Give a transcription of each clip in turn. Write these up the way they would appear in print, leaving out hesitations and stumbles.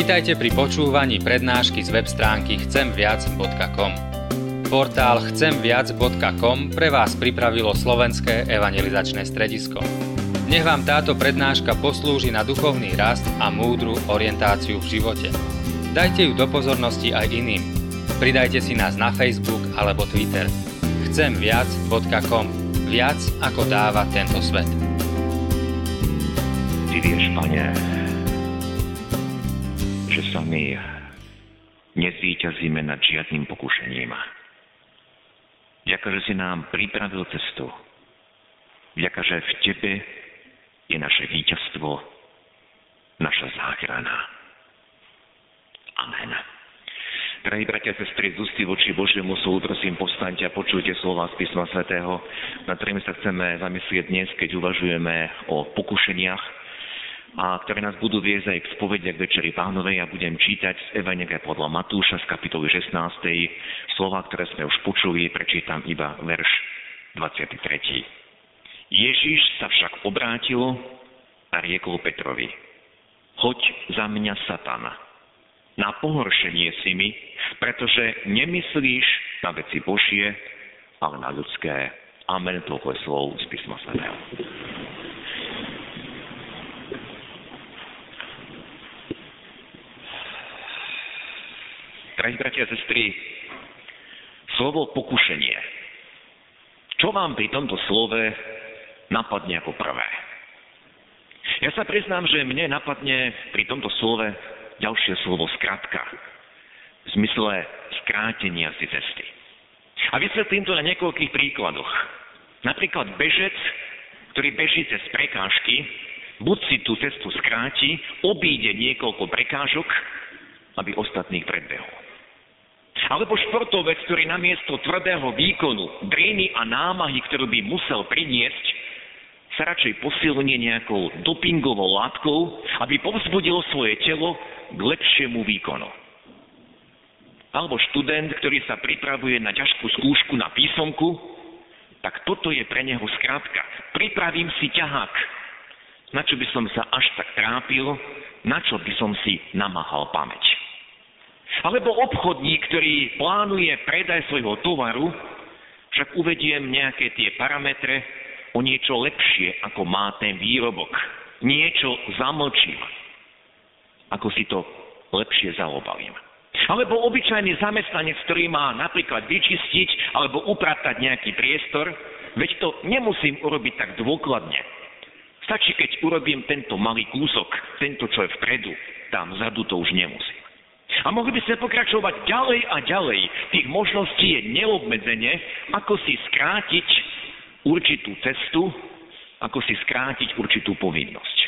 Vitajte pri počúvaní prednášky z web stránky chcemviac.com. Portál chcemviac.com pre vás pripravilo Slovenské evangelizačné stredisko. Nech vám táto prednáška poslúži na duchovný rast a múdru orientáciu v živote. Dajte ju do pozornosti aj iným. Pridajte si nás na Facebook alebo Twitter. chcemviac.com. Viac ako dáva tento svet. Ty vieš, Pane, že sa my nezvíťazíme nad žiadnym pokušením. Vďaka, že si nám pripravil cestu. Vďaka, že v Tebe je naše víťazstvo, naša záchrana. Amen. Drahí bratia a sestry, z ústy voči Božiemu sú, prosím, povstaňte a počujte slova z Písma Svätého, nad ktorými sa chceme zamyslieť dnes, keď uvažujeme o pokušeniach, a ktoré nás budú viesť aj k spovedi a k Večeri Pánovej. Ja budem čítať z Evanjelia podľa Matúša z kapitoly 16. Slova, ktoré sme už počuli, prečítam iba verš 23. Ježiš sa však obrátil a riekol Petrovi: Choď za mňa, Satana. Na pohoršenie si mi, pretože nemyslíš na veci Božie, ale na ľudské. Amen. Toľko je slov z Písma Svätého. Drahí bratia a sestry, slovo pokušenie. Čo vám pri tomto slove napadne ako prvé? Ja sa priznám, že mne napadne pri tomto slove ďalšie slovo skratka. V zmysle skrátenia si cesty. A vysvetlím to na niekoľkých príkladoch. Napríklad bežec, ktorý beží cez prekážky, buď si tú cestu skráti, obíde niekoľko prekážok, aby ostatných predbehol. Alebo športovec, ktorý namiesto tvrdého výkonu, dríny a námahy, ktorú by musel priniesť, sa radšej posilní nejakou dopingovou látkou, aby povzbudilo svoje telo k lepšiemu výkonu. Alebo študent, ktorý sa pripravuje na ťažkú skúšku na písomku, tak toto je pre neho skrátka. Pripravím si ťahák. Na čo by som sa až tak trápil, na čo by som si namáhal pamäť. Alebo obchodník, ktorý plánuje predaj svojho tovaru, však uvediem nejaké tie parametre o niečo lepšie, ako má ten výrobok. Niečo zamlčím, ako si to lepšie zaobalím. Alebo obyčajný zamestnanec, ktorý má napríklad vyčistiť alebo upratať nejaký priestor, veď to nemusím urobiť tak dôkladne. Stačí, keď urobím tento malý kúsok, tento, čo je vpredu, tam vzadu to už nemusím. A mohli by sme pokračovať ďalej a ďalej. Tých možností je neobmedzenie, ako si skrátiť určitú cestu, ako si skrátiť určitú povinnosť.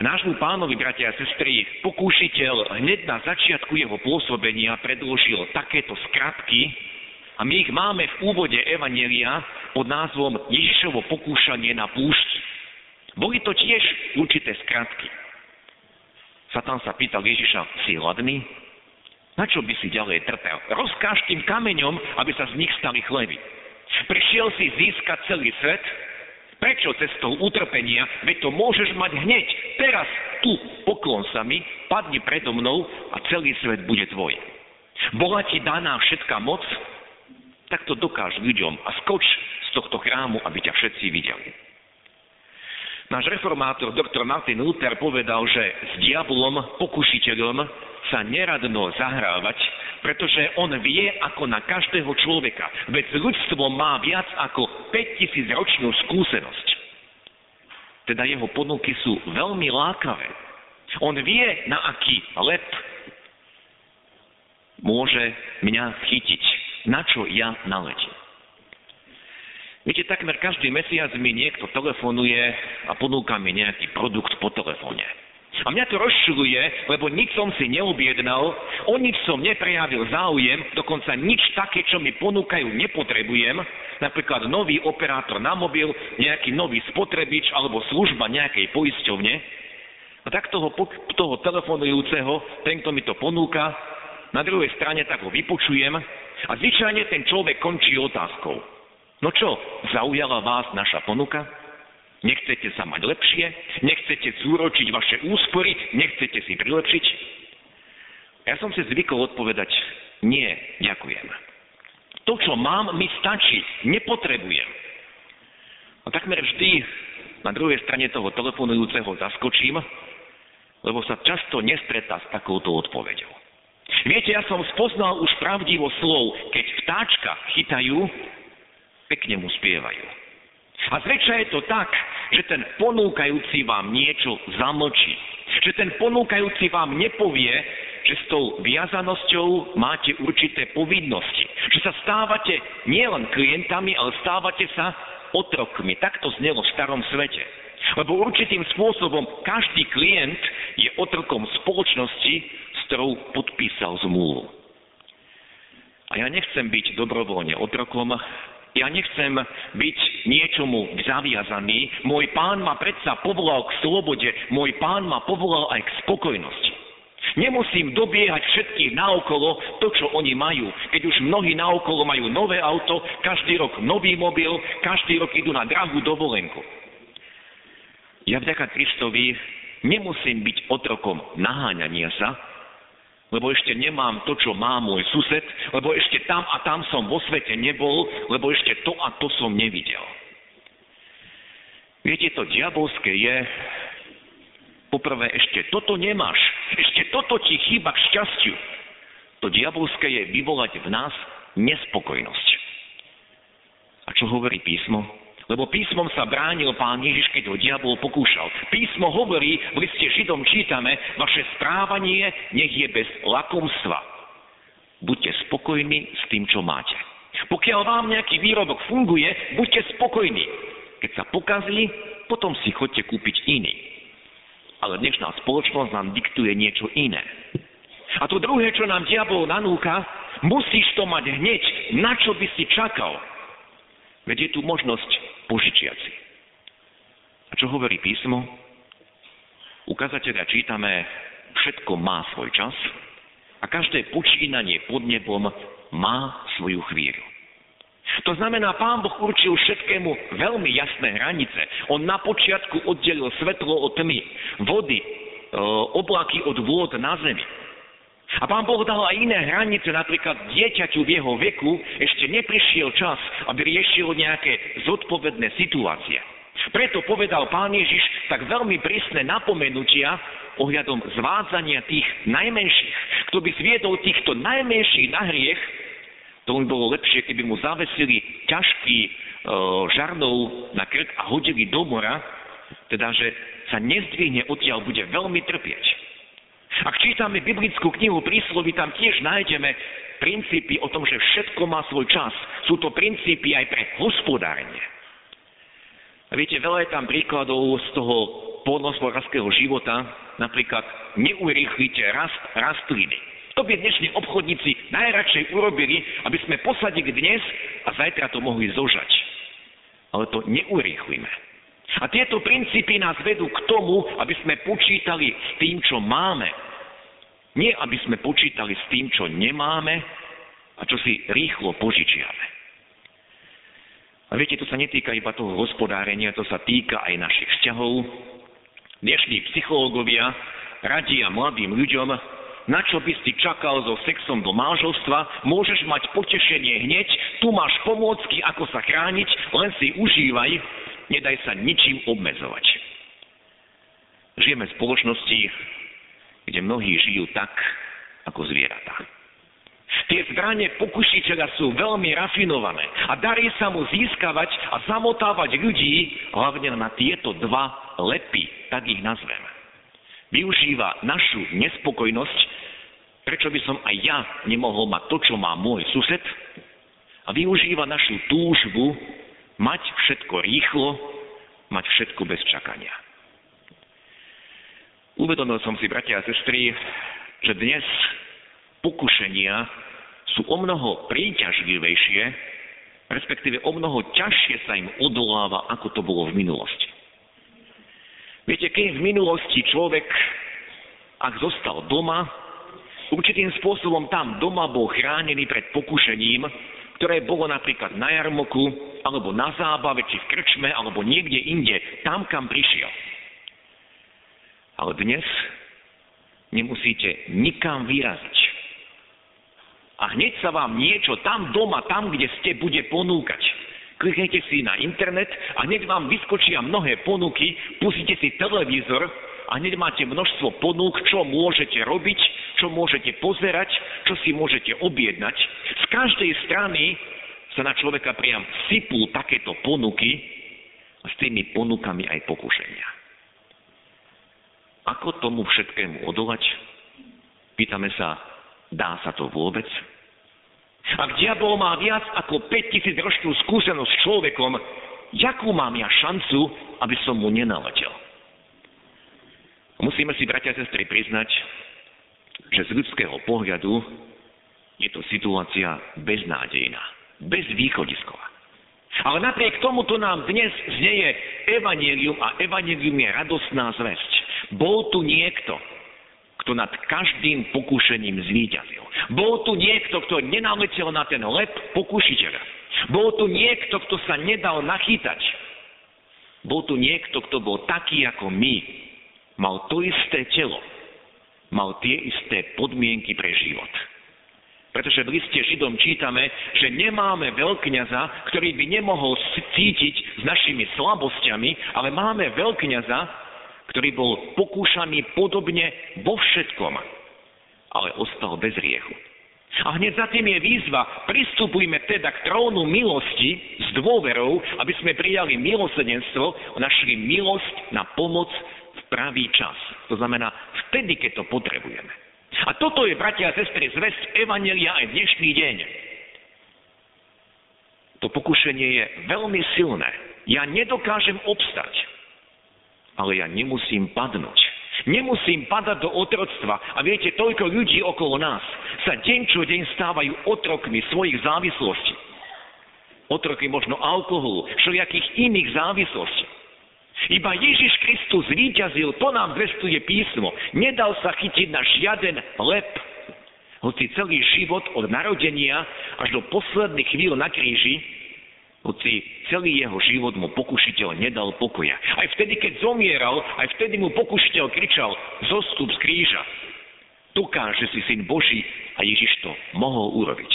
Nášmu Pánovi, bratia a sestry, pokúšiteľ hneď na začiatku jeho pôsobenia predložil takéto skratky a my ich máme v úvode Evanjelia pod názvom Ježišovo pokúšanie na púšti. Boli to tiež určité skratky. Satan sa pýtal Ježiša: si hladný? Na čo by si ďalej trpel? Rozkáž tým kameňom, aby sa z nich stali chleby. Prišiel si získať celý svet? Prečo cestou utrpenia? Veď to môžeš mať hneď, teraz, tu, poklon sa mi, padni predo mnou a celý svet bude tvoj. Bola ti daná všetká moc? Tak to dokáž ľuďom a skoč z tohto chrámu, aby ťa všetci videli. Náš reformátor, doktor Martin Luther, povedal, že s diablom, pokušiteľom, sa neradno zahrávať, pretože on vie ako na každého človeka. Veď ľudstvo má viac ako 5000 ročnú skúsenosť. Teda jeho ponuky sú veľmi lákavé. On vie, na aký lep môže mňa chytiť, na čo ja naletím. Viete, takmer každý mesiac mi niekto telefonuje a ponúka mi nejaký produkt po telefóne. A mňa to rozčuluje, lebo nič som si neobjednal, o nič som neprejavil záujem, dokonca nič také, čo mi ponúkajú, nepotrebujem. Napríklad nový operátor na mobil, nejaký nový spotrebič alebo služba nejakej poisťovne. A tak toho telefonujúceho, ten, kto mi to ponúka, na druhej strane tak ho vypočujem a zvyčajne ten človek končí otázkou: No čo, zaujala vás naša ponuka? Nechcete sa mať lepšie, nechcete zúročiť vaše úspory, nechcete si prilepšiť? Ja som si zvykol odpovedať, nie, ďakujem. To, čo mám, mi stačí, nepotrebujem. A takmer vždy na druhej strane toho telefonujúceho zaskočím, lebo sa často nestretá s takouto odpoveďou. Viete, ja som spoznal už pravdivo slov, keď vtáčka chytajú, pekne mu spievajú. A zväčša je to tak, že ten ponúkajúci vám niečo zamlčí. Že ten ponúkajúci vám nepovie, že s tou viazanosťou máte určité povinnosti. Že sa stávate nielen klientami, ale stávate sa otrokmi. Tak to znelo v starom svete. Lebo určitým spôsobom každý klient je otrokom spoločnosti, s ktorou podpísal zmluvu. A ja nechcem byť dobrovoľne otrokom, ja nechcem byť niečomu zaviazaný. Môj Pán ma predsa povolal k slobode, môj Pán ma povolal aj k spokojnosti. Nemusím dobiehať všetkých naokolo to, čo oni majú. Keď už mnohí naokolo majú nové auto, každý rok nový mobil, každý rok idú na drahú dovolenku. Ja vďaka Kristovi nemusím byť otrokom naháňania sa, lebo ešte nemám to, čo má môj sused, lebo ešte tam a tam som vo svete nebol, lebo ešte to a to som nevidel. Viete, to diabolské je, poprvé, ešte toto nemáš, ešte toto ti chýba k šťastiu. To diabolské je vyvolať v nás nespokojnosť. A čo hovorí písmo? Lebo písmom sa bránil Pán Ježiš, keď ho diabol pokúšal. Písmo hovorí, v liste Židom čítame, vaše správanie nech je bez lakomstva. Buďte spokojní s tým, čo máte. Pokiaľ vám nejaký výrobok funguje, buďte spokojní. Keď sa pokazí, potom si chodte kúpiť iný. Ale dnešná spoločnosť nám diktuje niečo iné. A to druhé, čo nám diabol nanúka, musíš to mať hneď, na čo by si čakal. Veď je tu možnosť požičiať si. A čo hovorí písmo? U Kazateľa čítame, všetko má svoj čas a každé počínanie pod nebom má svoju chvíľu. To znamená, Pán Boh určil všetkému veľmi jasné hranice. On na počiatku oddelil svetlo od tmy, vody, oblaky od vôd na zemi. A Pán Boh dal aj iné hranice, napríklad dieťaťu v jeho veku ešte neprišiel čas, aby riešil nejaké zodpovedné situácie. Preto povedal Pán Ježiš tak veľmi prísne napomenutia ohľadom zvádzania tých najmenších. Kto by zviedol týchto najmenších na hriech, to by bolo lepšie, keby mu zavesili ťažký žarnov na krk a hodili do mora, teda že sa nezdvihne odtiaľ, bude veľmi trpieť. Ak čítame biblickú knihu Prísloví, tam tiež nájdeme princípy o tom, že všetko má svoj čas. Sú to princípy aj pre hospodárenie. A viete, veľa je tam príkladov z toho poľnohospodárskeho života, napríklad neurýchlite rast rastliny. To by dnešní obchodníci najradšej urobili, aby sme posadili dnes a zajtra to mohli zožať. Ale to neurýchlime. A tieto princípy nás vedú k tomu, aby sme počítali s tým, čo máme. Nie, aby sme počítali s tým, čo nemáme a čo si rýchlo požičiame. A viete, to sa netýka iba toho hospodárenia, to sa týka aj našich vzťahov. Dnešní psychológovia radia mladým ľuďom, na čo by si čakal so sexom do manželstva, môžeš mať potešenie hneď, tu máš pomôcky, ako sa chrániť, len si užívaj. Nedaj sa ničím obmedzovať. Žijeme v spoločnosti, kde mnohí žijú tak, ako zvieratá. Tie zbrane pokušiteľa sú veľmi rafinované a darí sa mu získavať a zamotávať ľudí, hlavne na tieto dva lepy, tak ich nazvem. Využíva našu nespokojnosť, prečo by som aj ja nemohol mať to, čo má môj sused, a využíva našu túžbu mať všetko rýchlo, mať všetko bez čakania. Uvedomil som si, bratia a sestry, že dnes pokušenia sú omnoho príťažlivejšie, respektíve omnoho ťažšie sa im odoláva, ako to bolo v minulosti. Viete, keď v minulosti človek, ak zostal doma, určitým spôsobom tam doma bol chránený pred pokušením, ktoré bolo napríklad na jarmoku, alebo na zábave, či v krčme, alebo niekde inde, tam, kam prišiel. Ale dnes nemusíte nikam vyraziť. A hneď sa vám niečo tam doma, tam, kde ste, bude ponúkať. Kliknete si na internet a hneď vám vyskočia mnohé ponuky, pustíte si televízor a hneď máte množstvo ponúk, čo môžete robiť, čo môžete pozerať, čo si môžete objednať. Z každej strany sa na človeka priam sypú takéto ponuky a s tými ponukami aj pokušenia. Ako tomu všetkému odolať? Pýtame sa, dá sa to vôbec? Ak diabol má viac ako 5000 ročnú skúsenosť s človekom, jakú mám ja šancu, aby som mu nenaletel? Musíme si, bratia a sestry, priznať, že z ľudského pohľadu je to situácia beznádejná, bezvýchodisková. Ale napriek tomuto nám dnes znieje evanjelium a evanjelium je radostná zvesť. Bol tu niekto, kto nad každým pokušením zvíťazil. Bol tu niekto, kto nenaletel na ten lep pokušiteľa. Bol tu niekto, kto sa nedal nachytať. Bol tu niekto, kto bol taký ako my. Mal to isté telo. Mal tie isté podmienky pre život. Pretože v liste Židom čítame, že nemáme veľkňaza, ktorý by nemohol cítiť s našimi slabostiami, ale máme veľkňaza, ktorý bol pokúšaný podobne vo všetkom, ale ostal bez hriechu. A hneď za tým je výzva, pristupujme teda k trónu milosti s dôverou, aby sme prijali milosrdenstvo a našli milosť na pomoc v pravý čas. To znamená, vtedy, keď to potrebujeme. A toto je, bratia a sestry, zvesť evanjelia aj dnešný deň. To pokušenie je veľmi silné. Ja nedokážem obstať. Ale ja nemusím padnúť. Nemusím padať do otroctva. A viete, toľko ľudí okolo nás sa deň čo deň stávajú otrokmi svojich závislostí. Otroky možno alkoholu, všelijakých iných závislostí. Iba Ježiš Kristus zvíťazil, to nám zvestuje písmo. Nedal sa chytiť na žiaden lep. Hoci celý život od narodenia až do posledných chvíľ na kríži, hoci celý jeho život mu pokušiteľ nedal pokoja. Aj vtedy, keď zomieral, aj vtedy mu pokušiteľ kričal, zostup z kríža. Tuká, že si syn Boží a Ježiš to mohol urobiť.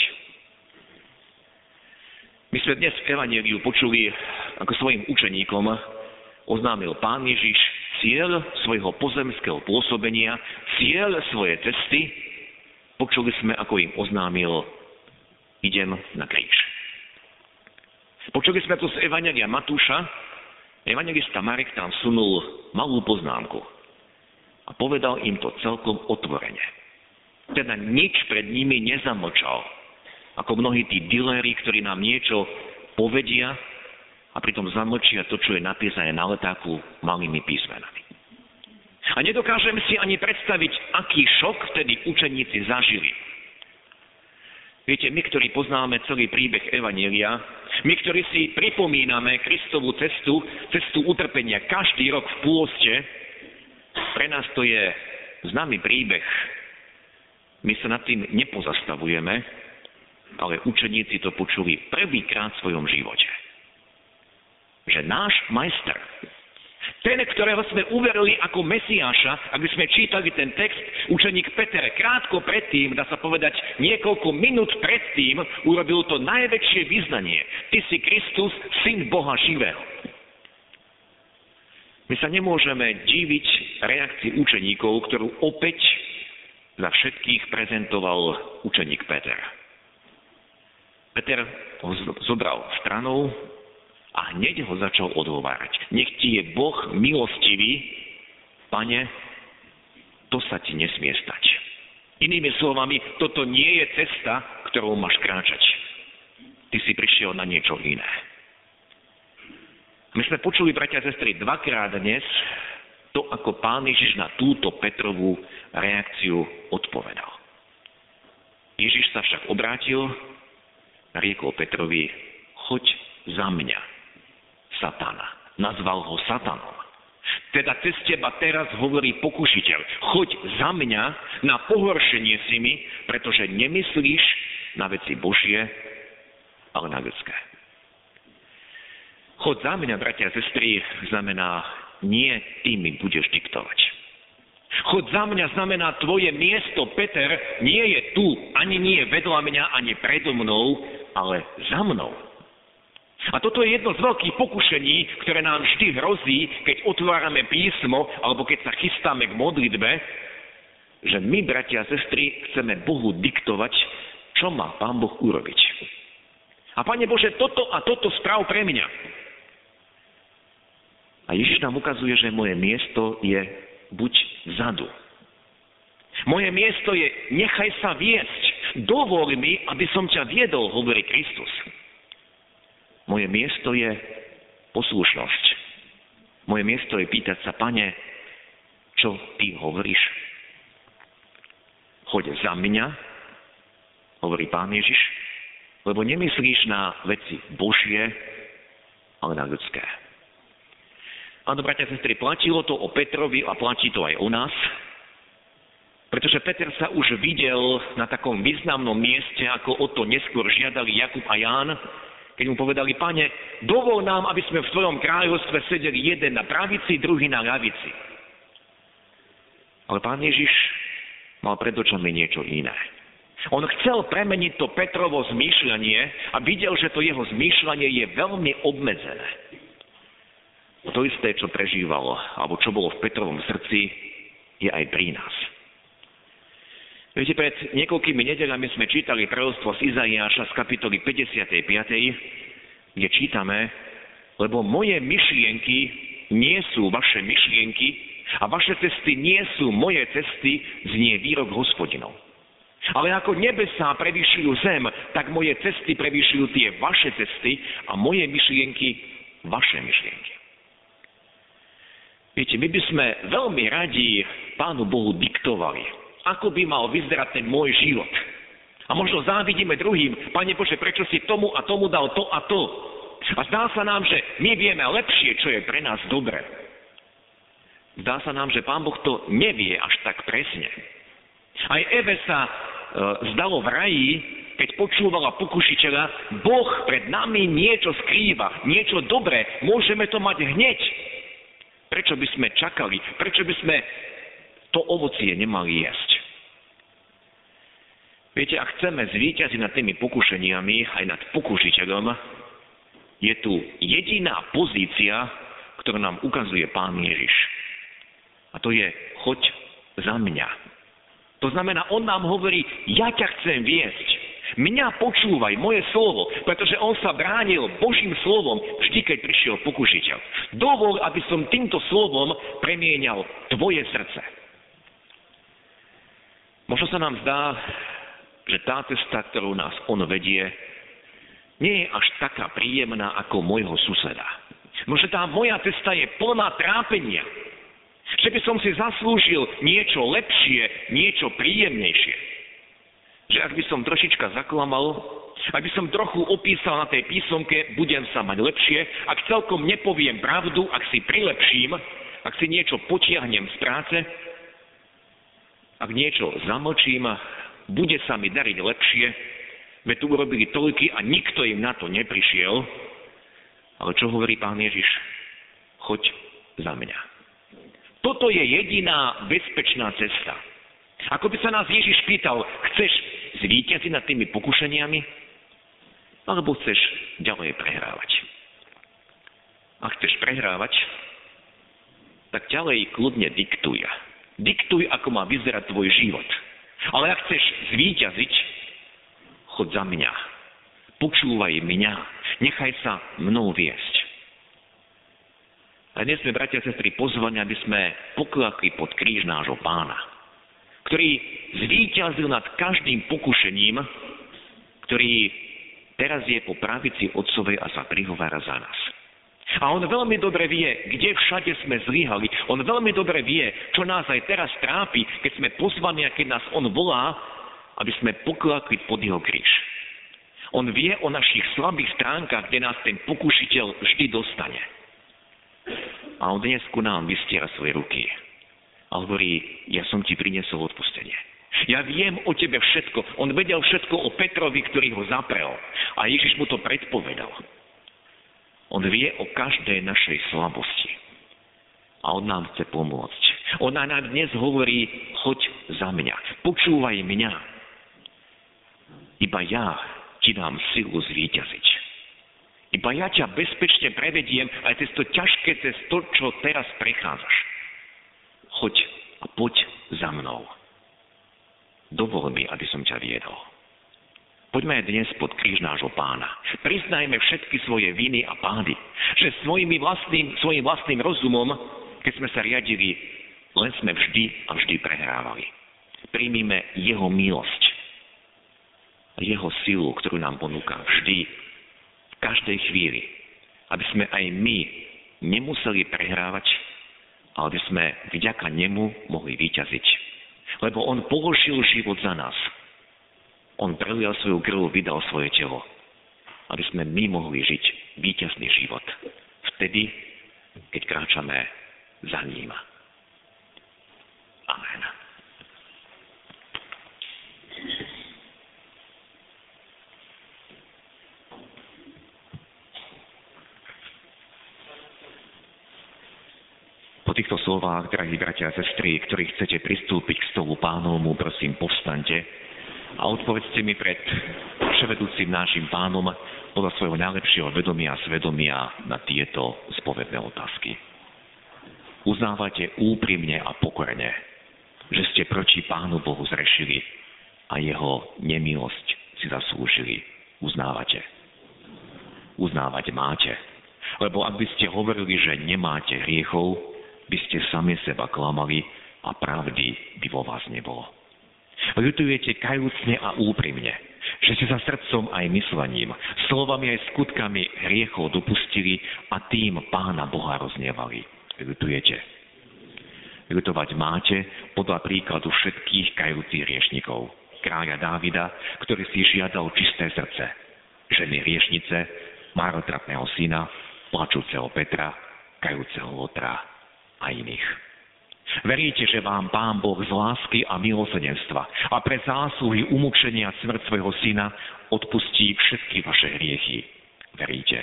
My sme dnes v evanjeliu počuli, ako svojim učeníkom oznámil Pán Ježiš cieľ svojho pozemského pôsobenia, cieľ svojej cesty. Počuli sme, ako im oznámil, idem na kríž. Počuli sme to z evanjelia Matúša. Evanjelista Marek tam sunul malú poznámku. A povedal im to celkom otvorene. Teda nič pred nimi nezamlčal. Ako mnohí tí diléri, ktorí nám niečo povedia a pritom zamlčia to, čo je napísané na letáku malými písmenami. A nedokážem si ani predstaviť, aký šok vtedy učeníci zažili. Viete, my, ktorí poznáme celý príbeh evanjelia, my, ktorí si pripomíname Kristovu cestu, cestu utrpenia každý rok v pôste, pre nás to je známy príbeh. My sa nad tým nepozastavujeme, ale učeníci to počuli prvýkrát v svojom živote. Že náš majster, ten, ktorého sme uverili ako Mesiáša, ak by sme čítali ten text, učeník Peter krátko predtým, dá sa povedať niekoľko minút predtým, urobil to najväčšie vyznanie. Ty si Kristus, syn Boha živého. My sa nemôžeme diviť reakcii učeníkov, ktorú opäť za všetkých prezentoval učeník Peter. Peter ho zobral stranou a hneď ho začal odhovárať. Nech ti je Boh milostivý, Pane, to sa ti nesmie stať. Inými slovami, toto nie je cesta, ktorou máš kráčať. Ty si prišiel na niečo iné. My sme počuli, bratia a sestry, dvakrát dnes to, ako Pán Ježiš na túto Petrovú reakciu odpovedal. Ježiš sa však obrátil a riekol Petrovi, choď za mňa. Satana. Nazval ho Satanom. Teda cez teba teraz hovorí pokušiteľ. Choď za mňa, na pohoršenie si mi, pretože nemyslíš na veci Božie, ale na ľudské. Chod za mňa, bratia a sestry, znamená, nie ty mi budeš diktovať. Chod za mňa znamená, tvoje miesto, Peter, nie je tu, ani nie vedľa mňa, ani predo mnou, ale za mnou. A toto je jedno z veľkých pokušení, ktoré nám vždy hrozí, keď otvárame písmo, alebo keď sa chystáme k modlitbe, že my, bratia a sestry, chceme Bohu diktovať, čo má Pán Boh urobiť. A Pane Bože, toto a toto správ pre mňa. A Ježiš nám ukazuje, že moje miesto je buď vzadu. Moje miesto je nechaj sa viesť. Dovol mi, aby som ťa viedol, hovorí Kristus. Moje miesto je poslušnosť. Moje miesto je pýtať sa, Pane, čo ty hovoríš? Choď za mňa, hovorí Pán Ježiš, lebo nemyslíš na veci Božie, ale na ľudské. Áno, bratia a sestry, platilo to o Petrovi a platí to aj o nás, pretože Peter sa už videl na takom významnom mieste, ako o to neskôr žiadali Jakub a Ján, keď mu povedali, Pane, dovol nám, aby sme v svojom kráľovstve sedeli jeden na pravici, druhý na ľavici. Ale Pán Ježiš mal pred očami niečo iné. On chcel premeniť to Petrovo zmýšľanie a videl, že to jeho zmýšľanie je veľmi obmedzené. To isté, čo prežívalo, alebo čo bolo v Petrovom srdci, je aj pri nás. Viete, pred niekoľkými nedeľami sme čítali proroctvo z Izaiáša z kapitoly 55, kde čítame, lebo moje myšlienky nie sú vaše myšlienky a vaše cesty nie sú moje cesty, znie výrok Hospodinov. Ale ako nebesá prevýšujú zem, tak moje cesty prevýšujú tie vaše cesty a moje myšlienky vaše myšlienky. Viete, my by sme veľmi radi Pánu Bohu diktovali, ako by mal vyzerať ten môj život. A možno závidíme druhým, Pane Bože, prečo si tomu a tomu dal to a to. A zdá sa nám, že my vieme lepšie, čo je pre nás dobré. Zdá sa nám, že Pán Boh to nevie až tak presne. Aj Eve sa zdalo v raji, keď počúvala pokušiteľa, Boh pred nami niečo skrýva, niečo dobré, môžeme to mať hneď. Prečo by sme čakali? Prečo by sme to ovocie nemali jesť? Viete, ak chceme zvíťaziť nad tými pokušeniami, aj nad pokušiteľom, je tu jediná pozícia, ktorú nám ukazuje Pán Ježiš. A to je, choď za mňa. To znamená, on nám hovorí, ja ťa chcem viesť. Mňa počúvaj, moje slovo, pretože on sa bránil Božím slovom vždy, keď prišiel pokušiteľ. Dovol, aby som týmto slovom premienial tvoje srdce. Možno sa nám zdá, že tá cesta, ktorú nás on vedie, nie je až taká príjemná ako môjho suseda. Možno tá moja cesta je plná trápenia. Že by som si zaslúžil niečo lepšie, niečo príjemnejšie. Že ak by som trošička zaklamal, ak by som trochu opísal na tej písomke, budem sa mať lepšie, ak celkom nepoviem pravdu, ak si prilepším, ak si niečo potiahnem z práce, ak niečo zamlčím, bude sa mi dariť lepšie, veď tu urobili toľky a nikto im na to neprišiel. Ale čo hovorí Pán Ježiš? Choď za mňa. Toto je jediná bezpečná cesta. Ako by sa nás Ježiš pýtal, chceš zvíťaziť nad tými pokušeniami? Alebo chceš ďalej prehrávať? Ak chceš prehrávať, tak ďalej kľudne diktuj. Diktuj, ako má vyzerať tvoj život. Ale ak chceš zvíťaziť, choď za mňa. Počúvaj mňa. Nechaj sa mnou viesť. A dnes sme, bratia a sestry, pozvaní, aby sme pokľakli pod kríž nášho Pána, ktorý zvíťazil nad každým pokušením, ktorý teraz je po pravici Otcovej a sa prihovára za nás. A on veľmi dobre vie, kde všade sme zlyhali. On veľmi dobre vie, čo nás aj teraz trápi, keď sme pozvaní a keď nás on volá, aby sme pokľakli pod jeho kríž. On vie o našich slabých stránkach, kde nás ten pokušiteľ vždy dostane. A on dnes ku nám vystiera svoje ruky a hovorí, ja som ti priniesol odpustenie. Ja viem o tebe všetko. On vedel všetko o Petrovi, ktorý ho zaprel. A Ježiš mu to predpovedal. On vie o každej našej slabosti. A on nám chce pomôcť. Ona nám dnes hovorí, choď za mňa. Počúvaj mňa. Iba ja ti dám silu zvíťaziť. Iba ja ťa bezpečne prevediem aj cez to ťažké, cez to, čo teraz prechádzaš. Choď a poď za mnou. Dovol mi, aby som ťa viedol. Poďme dnes pod kríž nášho Pána. Priznajme všetky svoje viny a pády. Že svojim vlastným rozumom, keď sme sa riadili, len sme vždy a vždy prehrávali. Príjmime jeho milosť. Jeho silu, ktorú nám ponúka vždy, v každej chvíli. Aby sme aj my nemuseli prehrávať, ale aby sme vďaka nemu mohli víťaziť. Lebo on položil život za nás. On prelial svoju krv, vydal svoje telo, aby sme my mohli žiť víťazný život. Vtedy, keď kráčame za ním. Amen. V týchto slovách, drahí bratia a sestry, ktorí chcete pristúpiť k stolu Pánovmu, prosím, povstaňte a odpovedzte mi pred vševedúcim našim Pánom podľa svojho najlepšieho vedomia a svedomia na tieto zpovedné otázky. Uznávate úprimne a pokorne, že ste proti Pánu Bohu zrešili a jeho nemilosť si zaslúžili. Uznávate. Uznávať máte. Lebo ak by ste hovorili, že nemáte hriechov, by ste sami seba klamali a pravdy by vo vás nebolo. Ľutujete kajúcne a úprimne, že ste sa srdcom aj myslením, slovami aj skutkami hriechov dopustili a tým Pána Boha rozhnevali. Ľutujete. Ľutovať máte podľa príkladu všetkých kajúcich hriešnikov. Kráľa Dávida, ktorý si žiadal čisté srdce, ženy hriešnice, márotratného syna, plačúceho Petra, kajúceho Lotra a iných. Veríte, že vám Pán Boh z lásky a milosrdenstva a pre zásluhy umúčenia smrť svojho syna odpustí všetky vaše hriechy. Veríte.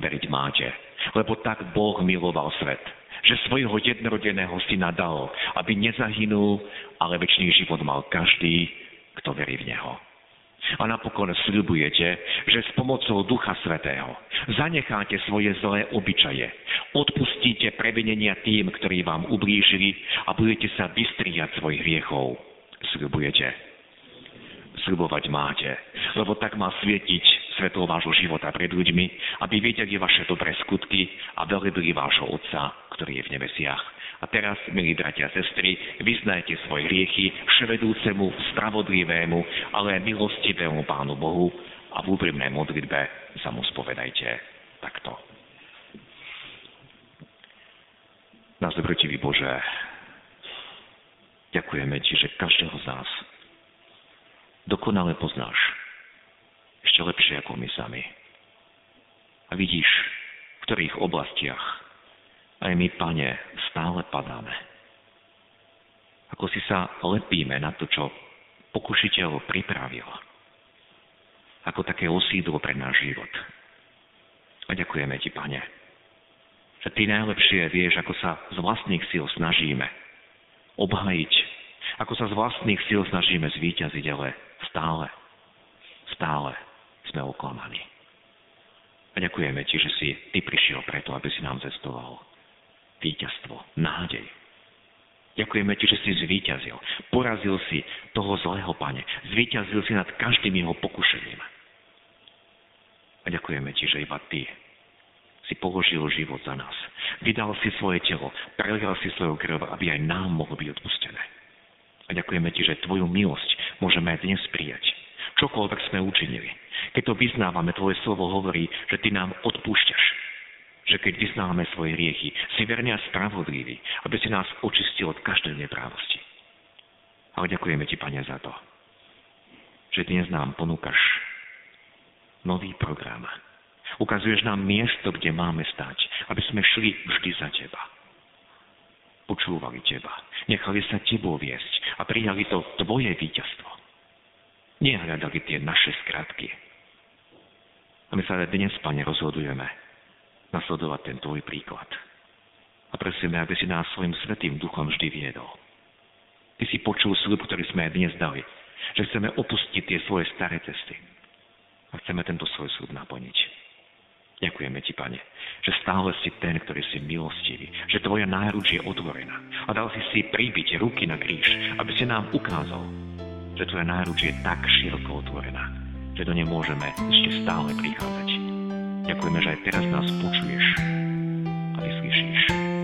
Veriť máte, lebo tak Boh miloval svet, že svojho jednorodeného syna dal, aby nezahynul, ale večný život mal každý, kto verí v neho. A napokon sľubujete, že s pomocou Ducha Svätého zanecháte svoje zlé obyčaje, odpustíte previnenia tým, ktorí vám ublížili a budete sa vystriať svojich hriechov. Sľubujete. Sľubovať máte, lebo tak má svietiť svetlo vášho života pred ľuďmi, aby videli vaše dobré skutky a velebili vášho Otca, ktorý je v nebesiach. A teraz, milí bratia a sestry, vyznajte svoje hriechy vševedúcemu, spravodlivému, ale aj milostivému Pánu Bohu a v úprimnej modlitbe sa mu spovedajte takto. Náš dobrotivý Bože, ďakujeme Ti, že každého z nás dokonale poznáš, ešte lepšie ako my sami. A vidíš, v ktorých oblastiach aj my, Pane, stále padáme. Ako si sa lepíme na to, čo pokušiteľ pripravil. Ako také osídlo pre náš život. A ďakujeme Ti, Pane, že Ty najlepšie vieš, ako sa z vlastných síl snažíme obhajiť. Ako sa z vlastných síl snažíme zvíťaziť, ale stále sme oklamaní. A ďakujeme Ti, že si Ty prišiel preto, aby si nám cestoval víťazstvo, nádej. Ďakujeme Ti, že si zvíťazil. Porazil si toho zlého, Pane. Zvíťazil si nad každým jeho pokušením. A ďakujeme Ti, že iba Ty si položil život za nás. Vydal si svoje telo, prelial si svoju krv, aby aj nám mohlo byť odpustené. A ďakujeme Ti, že Tvoju milosť môžeme aj dnes prijať. Čokoľvek sme učinili. Keď to vyznávame, Tvoje slovo hovorí, že Ty nám odpúšťaš. Že keď vyznáme svoje hriechy, si verný a spravodlivý, aby si nás očistil od každej neprávosti. Ale ďakujeme Ti, Pane, za to, že dnes nám ponúkaš nový program. Ukazuješ nám miesto, kde máme stať, aby sme šli vždy za Teba. počúvali teba. Nechali sa tebou viesť a prijali to tvoje víťazstvo. Nehľadali tie naše skratky. A my sa ale dnes, Pane, rozhodujeme nasledovať ten tvoj príklad. A prosíme, aby si nás svojim svätým duchom vždy viedol. Ty si počul sľub, ktorý sme aj dnes dali, že chceme opustiť tie svoje staré cesty. A chceme tento svoj sľub naplniť. Ďakujeme ti, Pane, že stále si ten, ktorý si milostivý, že tvoja náruč je otvorená a dal si si pribiť ruky na kríž, aby si nám ukázal, že tvoja náruč je tak široko otvorená, že do nej môžeme ešte stále prichádzať. Ďakujeme, že aj teraz nás počuješ a vyslyšíš.